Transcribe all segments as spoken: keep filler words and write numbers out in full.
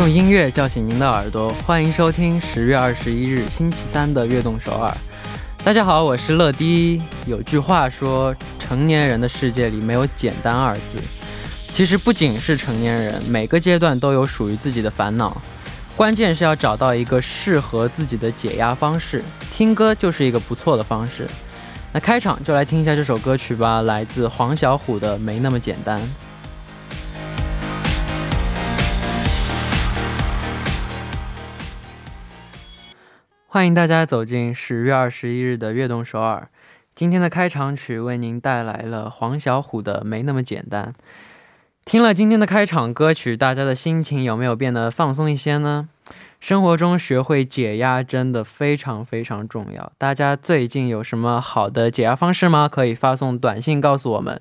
用音乐叫醒您的耳朵，欢迎收听十月二十一日星期三的《悦动首尔》。大家好，我是乐迪。有句话说，成年人的世界里没有简单二字，其实不仅是成年人，每个阶段都有属于自己的烦恼，关键是要找到一个适合自己的解压方式。 那开场就来听一下这首歌曲吧，来自黄小琥的《没那么简单》。 欢迎大家走进十月二十一日的悦动首尔。 今天的开场曲为您带来了黄小琥的《没那么简单》。 听了今天的开场歌曲，大家的心情有没有变得放松一些呢？ 生活中学会解压真的非常非常重要。大家最近有什么好的解压方式吗？ 可以发送短信告诉我们。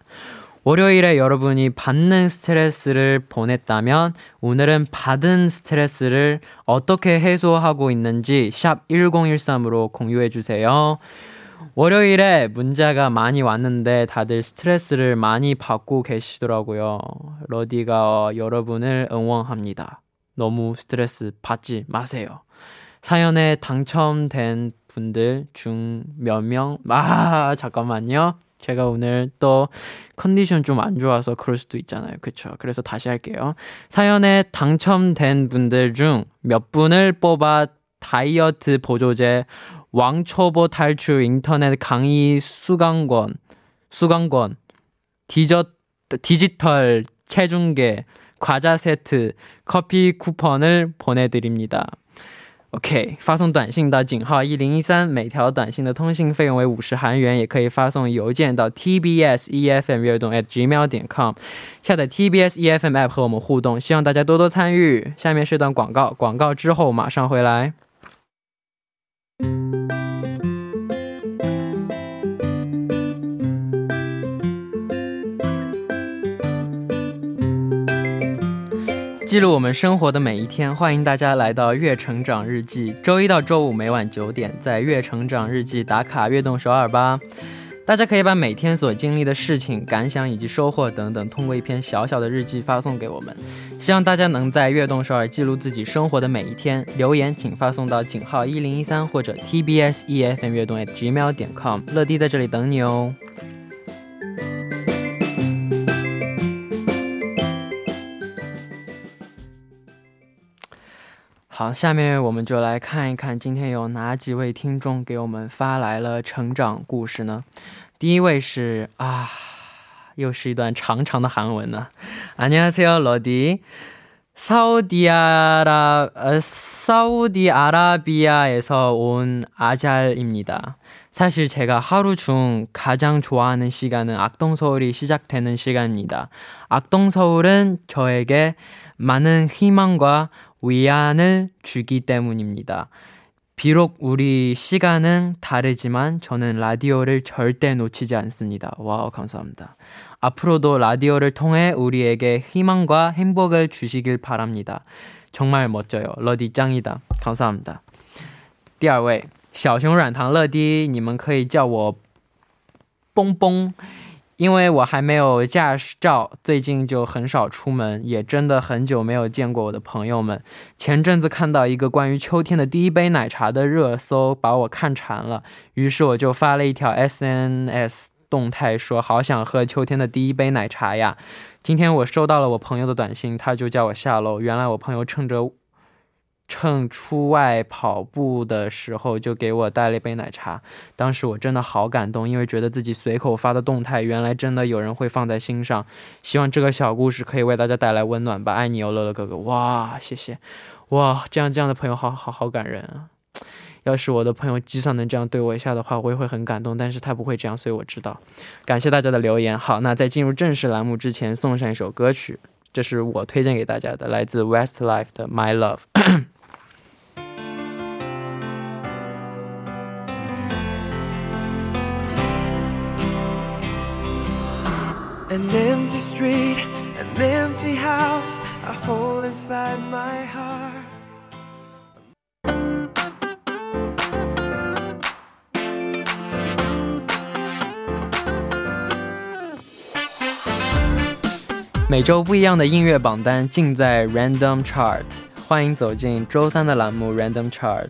월요일에 여러분이 받는 스트레스를 보냈다면 오늘은 받은 스트레스를 어떻게 해소하고 있는지 샵 일공일삼으로 공유해주세요. 월요일에 문자가 많이 왔는데 다들 스트레스를 많이 받고 계시더라고요. 러디가 여러분을 응원합니다. 너무 스트레스 받지 마세요. 사연에 당첨된 분들 중 몇 명, 아 잠깐만요. 제가 오늘 또 컨디션 좀 안 좋아서 그럴 수도 있잖아요. 그쵸? 그래서 다시 할게요. 사연에 당첨된 분들 중 몇 분을 뽑아 다이어트 보조제, 왕초보 탈출 인터넷 강의 수강권, 수강권, 디저, 디지털 체중계, 과자 세트, 커피 쿠폰을 보내드립니다. OK, 发送短信到井号一零一三，每条短信的通信费用为五十韩元， 也可以发送邮件到 t b s e f m 乐动 at gmail 点 com， 下载 T B S E F M app 和我们互动，希望大家多多参与。 下面是段广告， 广告之后马上回来。 记录我们生活的每一天，欢迎大家来到月成长日记，周一到周五每晚九点在月成长日记打卡悦动首尔吧。 大家可以把每天所经历的事情、感想以及收获等等通过一篇小小的日记发送给我们。 希望大家能在悦动首尔记录自己生活的每一天。 留言请发送到井号一零一三 或者 t b s e f m 乐动 at gmail 点 com， 乐迪在这里等你哦。 好，下面我们就来看一看今天有哪几位听众给我们发来了成长故事呢？ 第一位是 아, 又是一段长长的韩文呢。 안녕하세요, 러디. 사우디아라, 사우디아라비아에서 온 아잘입니다. 사실 제가 하루 중 가장 좋아하는 시간은 악동서울이 시작되는 시간입니다. 악동서울은 저에게 많은 희망과 위안을 주기 때문입니다. 비록 우리 시간은 다르지만 저는 라디오를 절대 놓치지 않습니다. 와우, 감사합니다. 앞으로도 라디오를 통해 우리에게 희망과 행복을 주시길 바랍니다. 정말 멋져요. 러디 짱이다. 감사합니다. 第二位 小熊软糖乐迪，你们可以叫我蹦蹦， 因为我还没有驾照，最近就很少出门，也真的很久没有见过我的朋友们。前阵子看到一个关于秋天的第一杯奶茶的热搜，把我看馋了，于是我就发了一条 S N S 动态，说好想喝秋天的第一杯奶茶呀。 今天我收到了我朋友的短信，他就叫我下楼，原来我朋友趁着 称出外跑步的时候就给我带了一杯奶茶，当时我真的好感动，因为觉得自己随口发的动态原来真的有人会放在心上，希望这个小故事可以为大家带来温暖吧，爱你哦乐乐哥哥。哇，谢谢，哇，这样这样的朋友好好好感人啊，要是我的朋友计算能这样对我一下的话，我也会很感动，但是他不会这样随我知道。感谢大家的留言。好，那在进入正式栏目之前，送上一首歌曲，这是我推荐给大家的，来自 Westlife 的 My Love。 An empty street, an empty house, a hole inside my heart.每周不一样的音乐榜单尽在Random Chart。欢迎走进周三的栏目 Random Chart。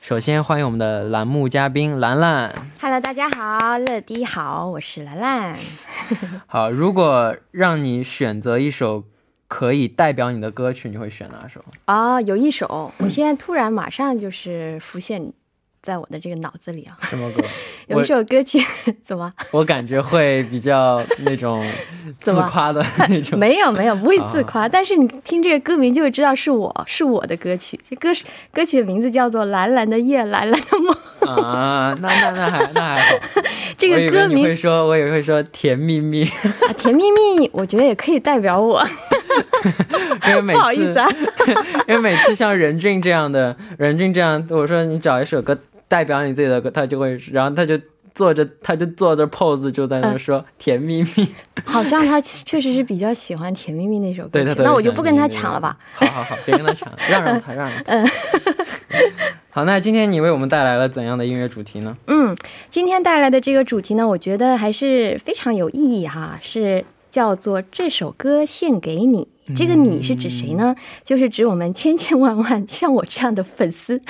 首先欢迎我们的栏目嘉宾兰兰。 Hello 大家好，乐迪好，我是兰兰。好，如果让你选择一首可以代表你的歌曲，你会选哪首？啊，有一首我现在突然马上就是浮现在我的这个脑子里啊。什么歌？有一首歌曲。怎么？我感觉会比较那种自夸的那种。没有没有，不会自夸、啊、但是你听这个歌名就会知道是我是我的歌曲。这歌歌曲的名字叫做《蓝蓝的夜蓝蓝的梦》啊。那那那还那还好。这个歌名，我以为你会说，我以为会说甜蜜蜜。啊，甜蜜蜜我觉得也可以代表我。因为每次不好意思啊。因为每次像任俊这样的任俊这样我说你找一首歌代表你自己的歌，他就会，然后他就坐着他就坐着 pose 就在那说、呃、甜蜜蜜。好像他确实是比较喜欢甜蜜蜜那首歌曲。对对对，那我就不跟他抢了吧。好好好，别跟他抢。让让他让让他、嗯、好，那今天你为我们带来了怎样的音乐主题呢？嗯，今天带来的这个主题呢，我觉得还是非常有意义哈，是叫做这首歌献给你。这个你是指谁呢？就是指我们千千万万像我这样的粉丝。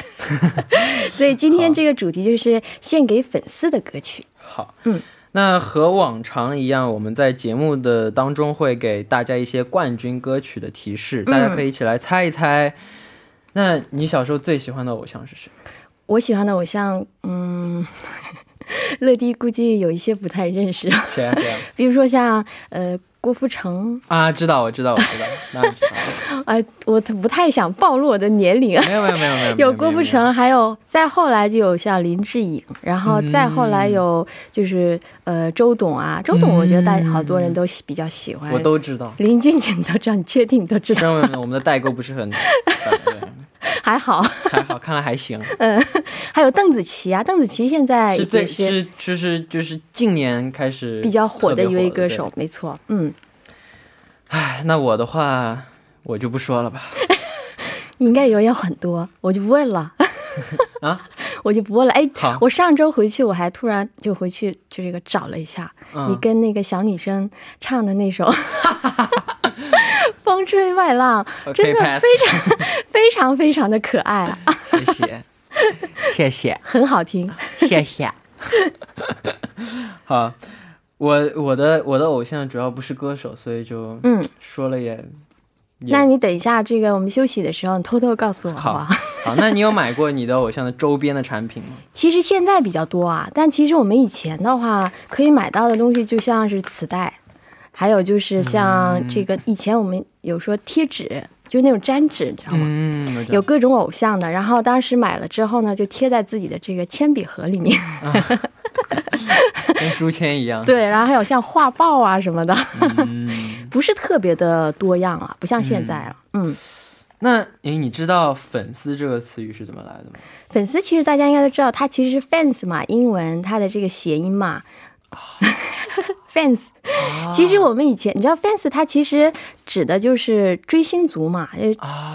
所以今天这个主题就是献给粉丝的歌曲。好，嗯，那和往常一样，我们在节目的当中会给大家一些冠军歌曲的提示，大家可以一起来猜一猜、嗯、那你小时候最喜欢的偶像是谁？我喜欢的偶像，嗯，乐迪估计有一些不太认识。谁啊？谁啊？比如说像呃郭富城啊。知道我知道我知道。那知道。哎、呃，我不太想暴露我的年龄啊。没有没有没有没有。有郭富城，还有再后来就有像林志颖，然后再后来有就是、嗯、呃周董啊，周董我觉得大、嗯、好多人都比较喜欢。我都知道。林俊杰你都知道，你确定你都知道？没有没有，我们的代沟不是很。还好还好，看来还行。嗯，还有邓紫棋啊，邓紫棋现在是最是就是就是近年开始比较火的一位歌手，没错。嗯，哎，那我的话我就不说了吧。你应该有有很多，我就不问了。啊，我就不问了。哎，我上周回去我还突然就回去就这个找了一下、嗯、你跟那个小女生唱的那首。风吹麦浪、okay, 真的非常 非常非常的可爱、啊、谢谢谢谢，很好听，谢谢。好，我我的我的偶像主要不是歌手，所以就嗯说了也、嗯、也那你等一下这个我们休息的时候你偷偷告诉我好不好？好，那你有买过你的偶像的周边的产品吗？其实现在比较多啊，但其实我们以前的话可以买到的东西就像是磁带，还有就是像这个以前我们有说贴纸、嗯、就是那种粘纸你知道吗、嗯、有各种偶像的，然后当时买了之后呢就贴在自己的这个铅笔盒里面、啊、跟书签一样。对，然后还有像画报啊什么的、嗯、不是特别的多样啊，不像现在了。 嗯, 嗯那你知道粉丝这个词语是怎么来的吗？粉丝其实大家应该都知道，它其实是 fans 嘛，英文它的这个谐音嘛。fans 其实我们以前你知道 fans 它其实指的就是追星族嘛，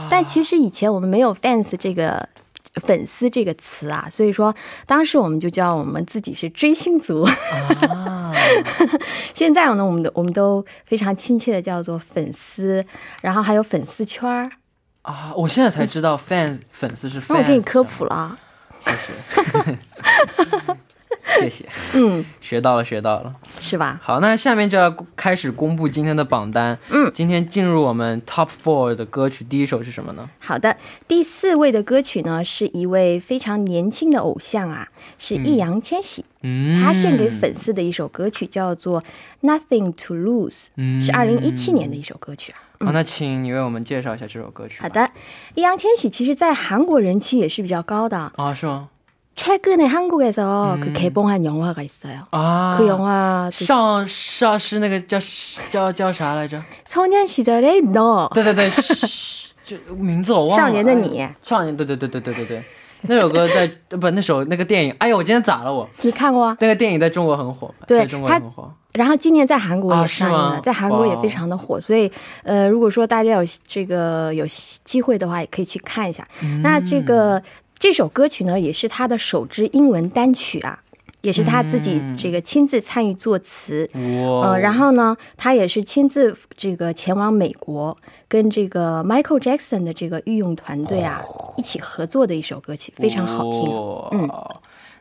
但其实以前我们没有 fans 这个粉丝这个词啊，所以说当时我们就叫我们自己是追星族。现在呢我们我们都非常亲切的叫做粉丝，然后还有粉丝圈啊。我现在才知道 fans 粉丝是 fans。 那我给你科普了啊，谢谢。谢谢，嗯，学到了学到了，是吧？好，那下面就要开始公布今天的榜单。嗯，今天进入我们 Top Four 的歌曲，第一首是什么呢？好的，第四位的歌曲呢，是一位非常年轻的偶像啊，是易烊千玺。嗯，他献给粉丝的一首歌曲叫做 Nothing to Lose、嗯、是二零一七年的一首歌曲啊。好、哦，那请你为我们介绍一下这首歌曲。好的，易烊千玺其实在韩国人气也是比较高的啊、哦，是吗？최근에 한국에서 음. 그 개봉한 영화가 있어요. 아, 그 영화 샤是那个叫叫叫啥来着？ 소년 시절의 너. 对对对，名字我忘了。少年的你，少年对对对对对对对，那首歌在不，那首那个电影，哎呀，我今天咋了我？你看过？那个电影在中国很火，对中国很火。 然后今年在韩国也上映了、啊、在韩国也非常的火，所以呃，如果说大家有这个有机会的话，也可以去看一下。嗯、那这个。这首歌曲呢也是他的首支英文单曲啊，也是他自己这个亲自参与作词，然后呢他也是亲自这个前往美国跟这个 Michael Jackson 的这个御用团队啊一起合作的一首歌曲，非常好听。嗯，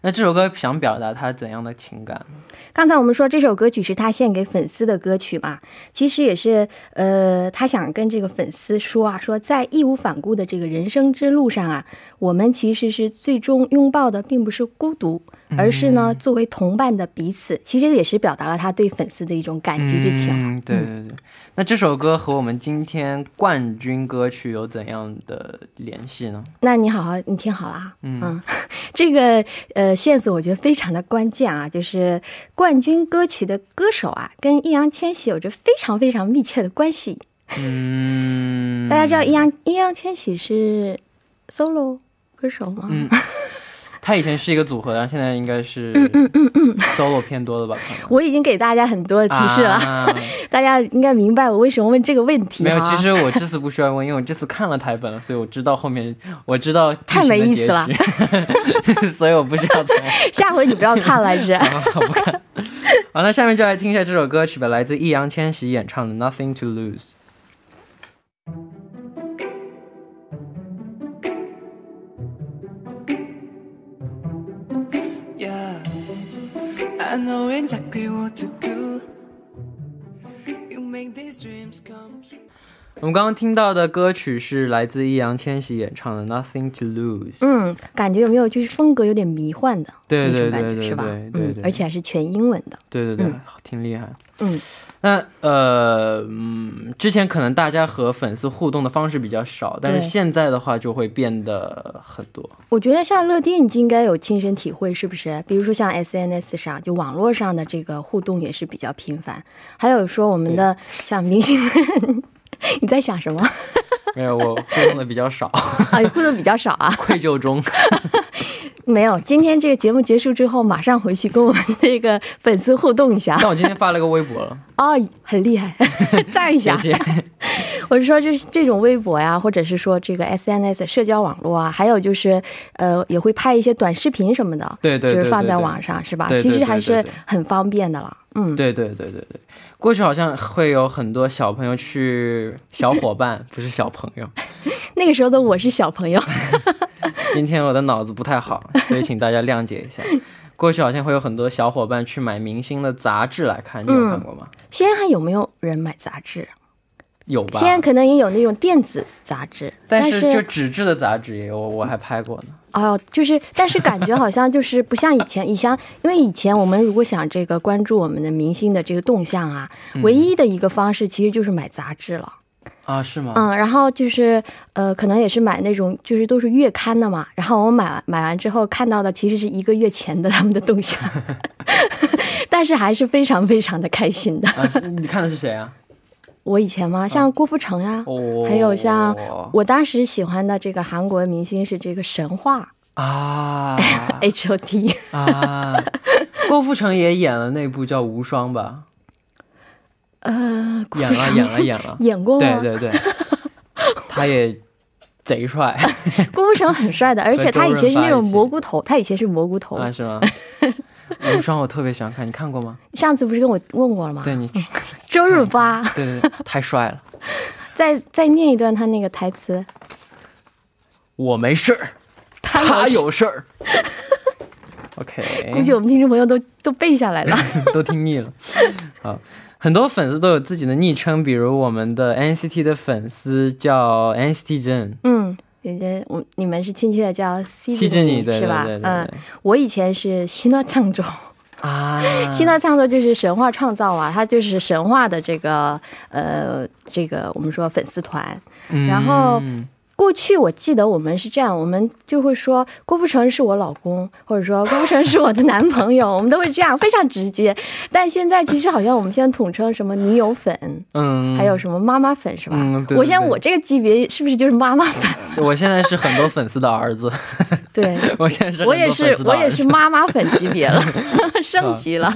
那这首歌想表达他怎样的情感？刚才我们说这首歌曲是他献给粉丝的歌曲嘛，其实也是呃他想跟这个粉丝说啊，说在义无反顾的这个人生之路上啊，我们其实是最终拥抱的并不是孤独，而是呢作为同伴的彼此，其实也是表达了他对粉丝的一种感激之情。对对对，那这首歌和我们今天冠军歌曲有怎样的联系呢？那你好好你听好了啊。嗯，这个呃线索 我觉得非常的关键啊，就是冠军歌曲的歌手啊跟 易烊千玺有着非常非常密切的关系。 大家知道易烊千玺是 solo 歌手吗？ 他以前是一个组合，然后现在应该是 solo 偏多了吧？我已经给大家很多提示了，大家应该明白我为什么问这个问题。没有，其实我这次不需要问，因为我这次看了台本了，所以我知道后面我知道太没意思了，所以我不知道猜。太没意思了，所以我不知道看了。好，那下面就来听一下这首歌曲吧，来自易烊千玺演唱的 Nothing to Lose。 I know exactly what to do. You make these dreams come true. 我们刚刚听到的歌曲是来自易烊千玺演唱的《Nothing to Lose》。 嗯，感觉有没有就是风格有点迷幻的？对对对对对对，而且还是全英文的。对对对，挺厉害。嗯，那呃之前可能大家和粉丝互动的方式比较少，但是现在的话就会变得很多。我觉得像乐天已经应该有亲身体会，是不是？比如说像 S N S 上， 就网络上的这个互动也是比较频繁，还有说我们的像明星们。 你在想什么？没有，我互动的比较少。啊，你互动比较少啊？愧疚中。没有，今天这个节目结束之后马上回去跟我们这个粉丝互动一下。那我今天发了个微博了。哦，很厉害，赞一下。谢谢。我是说就是这种微博呀，或者是说这个 S N S 社交网络啊，还有就是呃也会拍一些短视频什么的，就是放在网上是吧？其实还是很方便的了。 嗯，对对对对对，过去好像会有很多小朋友去小伙伴，不是小朋友，那个时候的我是小朋友。今天我的脑子不太好，所以请大家谅解一下。 过去好像会有很多小伙伴去买明星的杂志来看，你有看过吗？现在还有没有人买杂志？ 有吧，现在可能也有那种电子杂志，但是就纸质的杂志也有，我还拍过呢。 哦，就是但是感觉好像就是不像以前，以前因为以前我们如果想这个关注我们的明星的这个动向啊，唯一的一个方式其实就是买杂志了。 啊，是吗？嗯，然后就是呃可能也是买那种就是都是月刊的嘛，然后我买买完之后看到的其实是一个月前的他们的动向，但是还是非常非常的开心的。你看的是谁啊？ 我以前嘛，像郭富城啊，还有像我当时喜欢的这个韩国明星是这个神话 H O T。 郭富城也演了那部叫《无双》吧？呃，演了演了演了演过。对对对，他也贼帅。郭富城很帅的，而且他以前是那种蘑菇头，他以前是蘑菇头啊？是吗？ 无双我特别喜欢看，你看过吗？上次不是跟我问过了吗？对，你周润发，太帅了。再再念一段他那个台词，我没事儿，他有事儿。OK，估计我们听众朋友都都背下来了，都听腻了。好。 很多粉丝都有自己的昵称，比如我们的 N C T 的粉丝叫 N C T Jin。 嗯， 你们是亲戚的叫 西之你。对吧？嗯，我以前是西诺唱中啊，西诺唱的就是神话创造啊，它就是神话的这个呃这个我们说粉丝团。然后过去我记得我们是这样，我们就会说郭富城是我老公，或者说郭富城是我的男朋友，我们都会这样非常直接。但现在其实好像我们现在统称什么女友粉，嗯，还有什么妈妈粉是吧？我现在是很多粉丝的儿子。对，我现在是我也是妈妈粉级别了，升级了。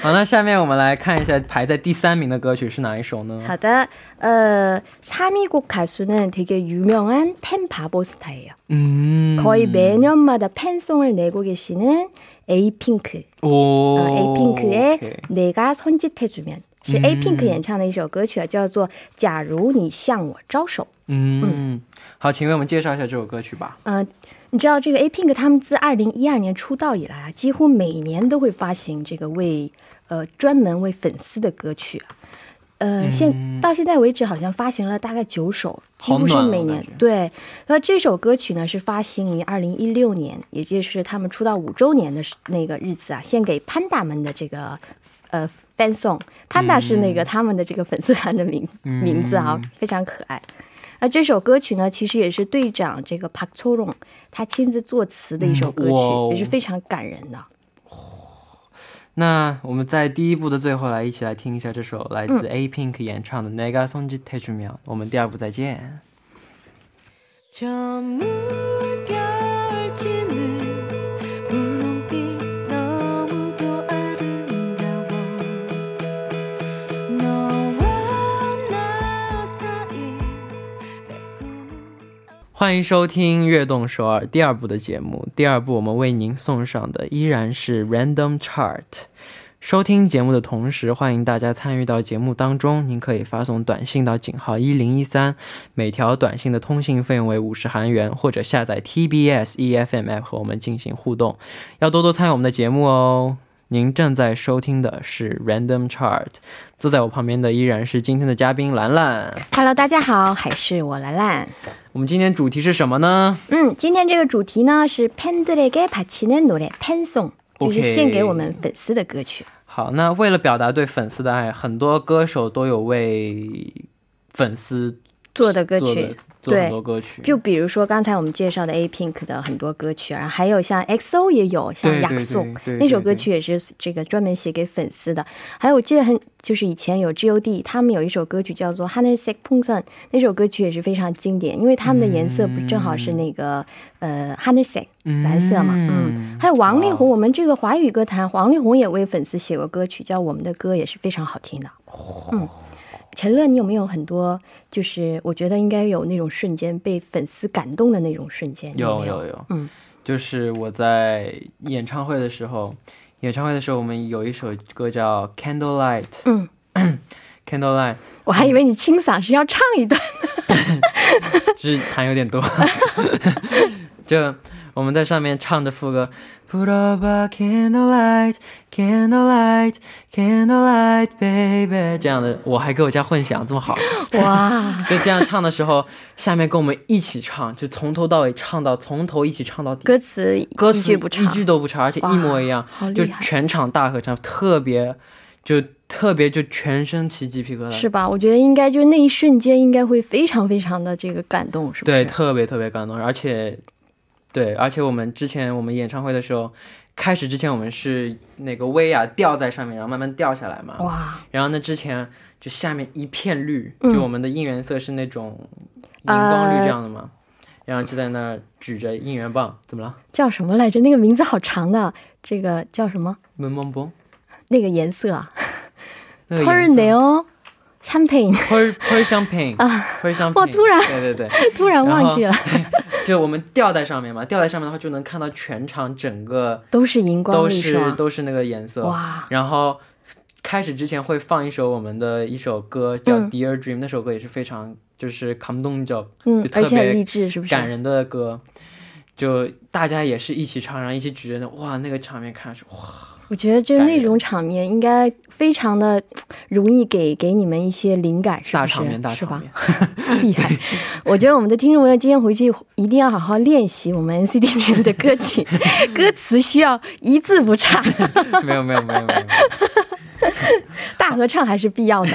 好，那下面我们来看一下排在第三名的歌曲是哪一首呢？好的，呃 삼 위 곡 가수는 되게 유명한 팬 바보스타예요. 음. 거의 매년마다 팬송을 내고 계시는 A Pink. 오. 어, A Pink의 오케이. 내가 손짓해주면. 是 A Pink 演唱的一首歌曲，叫做《假如你向我招手》。 嗯，好，请为我们介绍一下这首歌曲吧。呃，你知道这个 A Pink 他们自二零一二年出道以来啊，几乎每年都会发行这个为呃专门为粉丝的歌曲啊。呃，现到现在为止好像发行了大概九首，几乎是每年对。那这首歌曲呢是发行于二零一六年，也就是他们出道五周年的那个日子啊，献给潘大们的这个 呃，Fansong，潘大是那个他们的这个粉丝团的名名字啊，非常可爱。那这首歌曲呢，其实也是队长这个 Park Chorong 他亲自作词的一首歌曲，也是非常感人的。那我们在第一部的最后来一起来听一下这首来自 A Pink 演唱的 내가 손짓해주면。 我们第二部再见。 欢迎收听《悦动首尔》第二部的节目。第二部我们为您送上的依然是 Random Chart。 收听节目的同时，欢迎大家参与到节目当中。您可以发送短信到井号一零一三， 每条短信的通信费用为 五十韩元， 或者下载 T B S E F M App 和我们进行互动。要多多参与我们的节目哦。 您正在收听的是 Random Chart。 坐在我旁边的依然是今天的嘉宾兰兰。 Hello， 大家好，还是我兰兰。 我们今天主题是什么呢？嗯，今天这个主题呢是 팬들에게 바치는 노래 팬송， 就是献给我们粉丝的歌曲。好，那为了表达对粉丝的爱，很多歌手都有为粉丝做的歌曲。 对，就比如说刚才我们介绍的 A Pink 的很多歌曲，还有像 EXO 也有，像 EXO 那首歌曲也是这个专门写给粉丝的。还有我记得很就是以前有 G O D 他们有一首歌曲叫做 하늘색 풍선， 那首歌曲也是非常经典，因为他们的颜色不正好是那个呃 하늘색 蓝色嘛。嗯，还有王力宏，我们这个华语歌坛王力宏也为粉丝写过歌曲叫我们的歌，也是非常好听的。嗯， 陈乐，你有没有很多就是我觉得应该有那种瞬间被粉丝感动的那种瞬间？有有有，嗯，就是我在演唱会的时候，演唱会的时候我们有一首歌叫 Candlelight。 嗯， Candlelight。 我还以为你清嗓是要唱一段，就是痰有点多。就我们在上面唱着副歌。 불어봐 candlelight candlelight candlelight baby 这样的，我还给我家混响这么好。哇，就这样唱的时候下面跟我们一起唱，就从头到尾唱到从头一起唱到底，歌词一句不差，而且一模一样，就全场大合唱，特别就特别就全身起鸡皮疙瘩，是吧？我觉得应该就那一瞬间应该会非常非常的这个感动，是吧？对，特别特别感动。而且 对，而且我们之前我们演唱会的时候开始之前我们是那个威亚吊在上面，然后慢慢掉下来嘛，哇，然后那之前就下面一片绿，就我们的应援色是那种荧光绿这样的嘛，然后就在那儿举着应援棒。怎么了？叫什么来着？那个名字好长的，这个叫什么？闷蒙崩，那个颜色啊，Tornado 香瓶，突然忘记了。对对对，突然忘记了。就我们吊在上面嘛，吊在上面的话就能看到全场整个都是荧光，都是那个颜色。然后开始之前会放一首我们的一首歌叫 Dear Dream， 那首歌也是非常就是感动，就特别感人的歌，就大家也是一起唱，然后一起举着哇那个场面看是哇。 我觉得这内容场面应该非常的容易给给你们一些灵感，是吧？是吧？厉害！我觉得我们的听众朋友今天回去一定要好好练习我们 C D Dream 的歌曲，歌词需要一字不差。没有没有没有没有。大合唱还是必要的。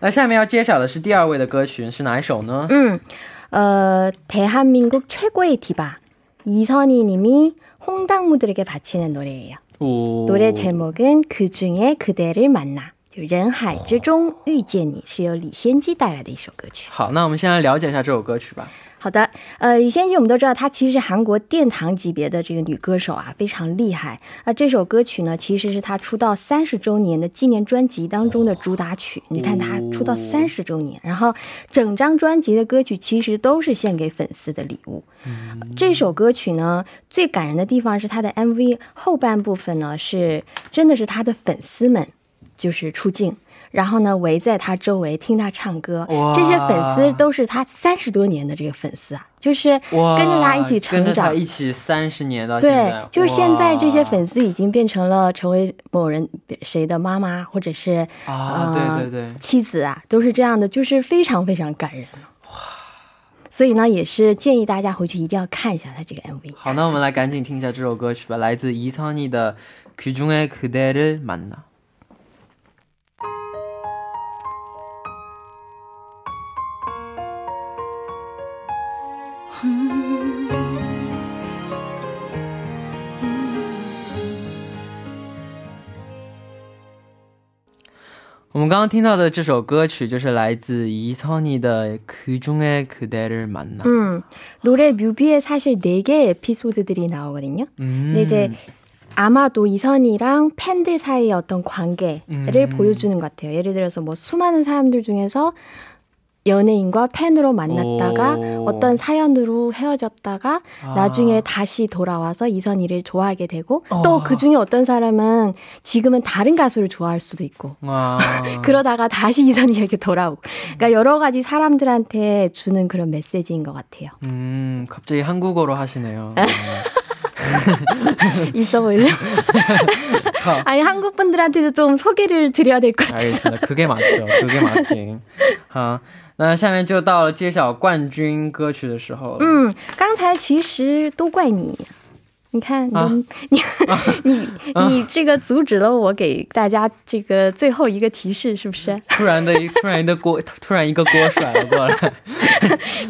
那下面要揭晓的是第二位的歌曲是哪一首呢？嗯，呃， 대한민국 최고의 디바 이선희님이 홍당무들에게 바치는 노래예요. 오. 노래 제목은 그중에 그대를 만나. 人海之中遇见你，是由李仙姬带来的一首歌曲。好，那我们先来了解一下这首歌曲吧。好的，以前集我们都知道她其实是韩国殿堂级别的这个女歌手啊，非常厉害啊。这首歌曲呢其实是她出道三十周年的纪念专辑当中的主打曲，你看她出道三十周年，然后整张专辑的歌曲其实都是献给粉丝的礼物。这首歌曲呢最感人的地方是她的 M V 后半部分呢是真的是她的粉丝们就是出镜， 然后呢围在他周围听他唱歌，这些粉丝都是他三十多年的这个粉丝啊，就是跟着他一起成长，对，就是现在这些粉丝已经变成了成为某人谁的妈妈或者是妻子啊，都是这样的，就是非常非常感人。所以呢也是建议大家回去一定要看一下他这个 M V。 好，那我们来赶紧听一下这首歌曲吧， 来自이선희의 그중의 그대를 만나. 음, 음. 我们刚刚听到的这首歌曲就是来自이선희의 그중의 그대를 만나. 음, 노래 뮤비에 사실 네 개의 에피소드들이 나오거든요. 음. 근데 이제 아마도 이선희랑 팬들 사이의 어떤 관계를 음. 보여주는 것 같아요. 예를 들어서 뭐 수많은 사람들 중에서 연예인과 팬으로 만났다가 어떤 사연으로 헤어졌다가 아. 나중에 다시 돌아와서 이선희를 좋아하게 되고 어. 또 그중에 어떤 사람은 지금은 다른 가수를 좋아할 수도 있고 아. 그러다가 다시 이선희에게 돌아오고, 그러니까 여러 가지 사람들한테 주는 그런 메시지인 것 같아요. 음, 갑자기 한국어로 하시네요. 있어 보이죠? 아니, 한국 분들한테도 좀 소개를 드려야 될 것 같아요. 알겠습니다. 그게 맞죠. 그게 맞지. 好. 那下面就到了揭晓冠军歌曲的时候。嗯，刚才其实都怪你，你看你你这个阻止了我给大家这个最后一个提示是不是？突然的突然一个锅突然一个锅甩了过来。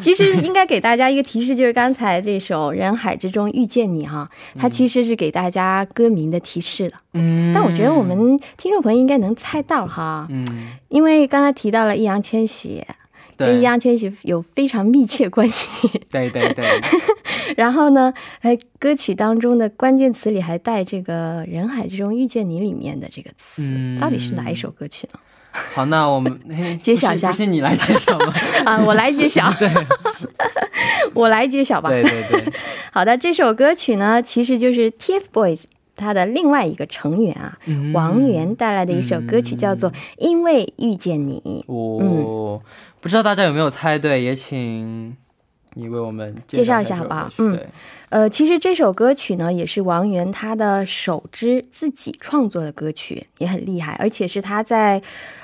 其实应该给大家一个提示，就是刚才这首人海之中遇见你哈，它其实是给大家歌迷的提示了。但我觉得我们听众朋友应该能猜到哈，因为刚才提到了易烊千玺， 跟易烊千玺有非常密切关系。对对对，然后呢歌曲当中的关键词里还带这个人海之中遇见你里面的这个词，到底是哪一首歌曲呢？好，那我们揭晓一下，不是你来揭晓吗？我来揭晓。好的，这首歌曲呢其实就是 TFBOYS 他的另外一个成员啊王源带来的一首歌曲叫做因为遇见你。 오, 不知道大家有没有猜对，也请你为我们介绍一下好不好？嗯，呃其实这首歌曲呢也是王源他的首支自己创作的歌曲，也很厉害，而且是他在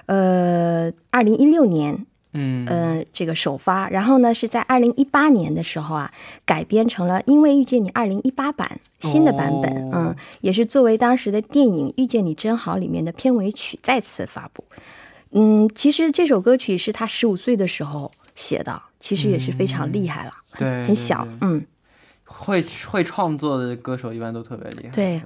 呃二零一六年 嗯这个首发，然后呢是在二零一八年的时候啊改编成了因为遇见你二零一八版新的版本，嗯也是作为当时的电影遇见你真好里面的片尾曲再次发布。嗯其实这首歌曲是他 十五岁的时候写的，其实也是非常厉害了，很小。嗯，会会创作的歌手一般都特别厉害。对。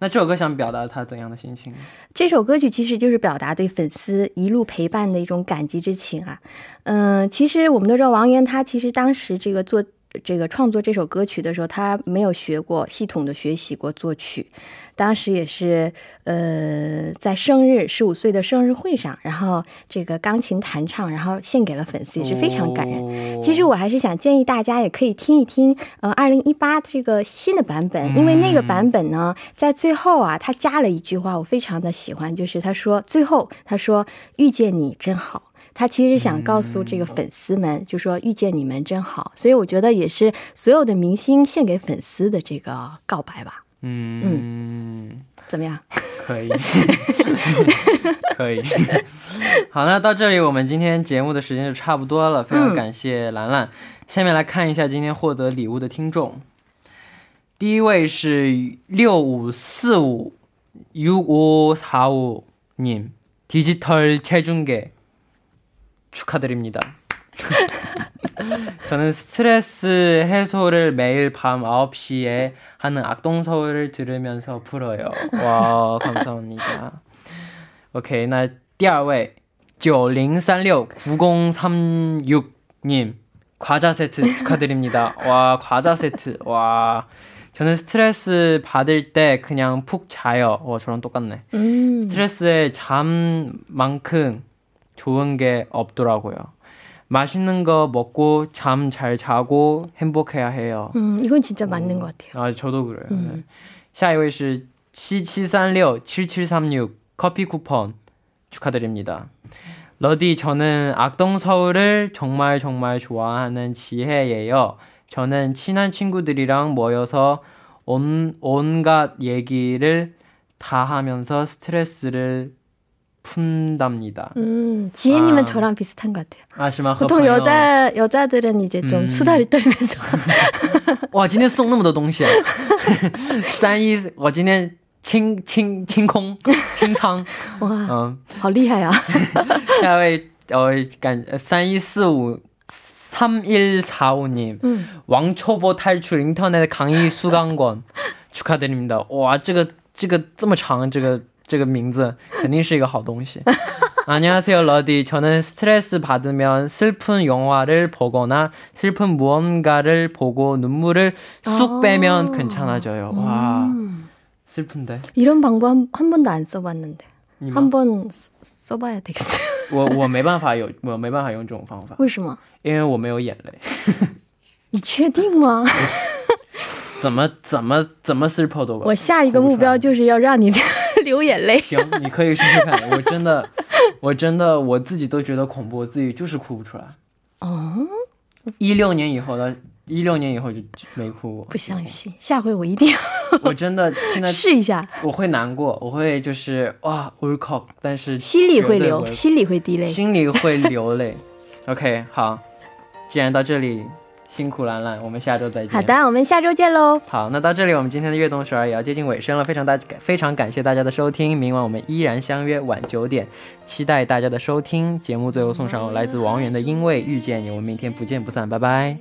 那这首歌想表达他怎样的心情？这首歌曲其实就是表达对粉丝一路陪伴的一种感激之情啊。嗯，其实我们都知道王源他其实当时这个做这个创作这首歌曲的时候，他没有学过系统的学习过作曲，当时也是呃在生日十五岁的生日会上，然后这个钢琴弹唱，然后献给了粉丝，也是非常感人。其实我还是想建议大家也可以听一听呃二零一八这个新的版本，因为那个版本呢在最后啊他加了一句话我非常的喜欢，就是他说最后他说遇见你真好。 他其实想告诉这个粉丝们，就说遇见你真好，所以我觉得也是所有的明星献给粉丝的这个告白吧。嗯，怎么样？可以，可以。好，那到这里我们今天节目的时间就差不多了，非常感谢兰兰。下面来看一下今天获得礼物的听众，第一位是六五四五 육오사오 님 축하드립니다. 저는 스트레스 해소를 매일 밤 아홉 시에 하는 악동서울을 들으면서 풀어요. 와, 감사합니다. 오케이, 나第二位 구공삼육 님 과자 세트 축하드립니다. 와, 과자 세트. 와. 저는 스트레스 받을 때 그냥 푹 자요. 어, 저랑 똑같네. 음. 스트레스에 잠만큼 좋은 게 없더라고요. 맛있는 거 먹고 잠 잘 자고 행복해야 해요. 음, 이건 진짜 오. 맞는 것 같아요. 아, 저도 그래요. 음. 네. 下一位是칠칠삼육 칠칠삼육 커피 쿠폰 축하드립니다. 러디, 저는 악동서울을 정말 정말 좋아하는 지혜예요. 저는 친한 친구들이랑 모여서 온, 온갖 얘기를 다 하면서 스트레스를 푼답니다. 음, 지혜님은 아, 저랑 비슷한 것 같아요. 아, 보통 여자, 여자들은 이제 좀 음. 수다를 떨면서. 와, 今天送那么多东西啊. 三一, 我今天清清清空清仓. 와, 好厉害啊. 下一位, 어, 三一四五 삼일사오님 음. 왕초보 탈출 인터넷 강의 수강권 축하드립니다. 와, 这个这个这么长这个这个名字肯定是一个好东西. 안녕하세요, 러디. 저는 스트레스 받으면 슬픈 영화를 보거나 슬픈 무언가를 보고 눈물을 쑥 빼면 괜찮아져요. 음. 와, 슬픈데. 이런 방법 한, 한 번도 안 써봤는데. 한번 써봐야 되겠어요. 我没办法用这种方法。为什么？因为我没有眼泪。怎么怎么怎么슬퍼도我下一个目标就是要让你流眼泪。行，你可以试试看。我真的我真的我自己都觉得恐怖，我自己就是哭不出来。哦，一六年以后的一六年以后就没哭。不相信，下回我一定要。我真的现在我会难过，我会就是哇，我靠，但是心里会流，心里会流泪。 OK， 好，既然到这里辛苦兰兰，我们下周再见。好的，我们下周见喽。好，那到这里我们今天的悦动首尔也要接近尾声了，非常大非常感谢大家的收听，明晚我们依然相约晚九点，期待大家的收听。节目最后送上来自王源的因为遇见你，我们明天不见不散，拜拜。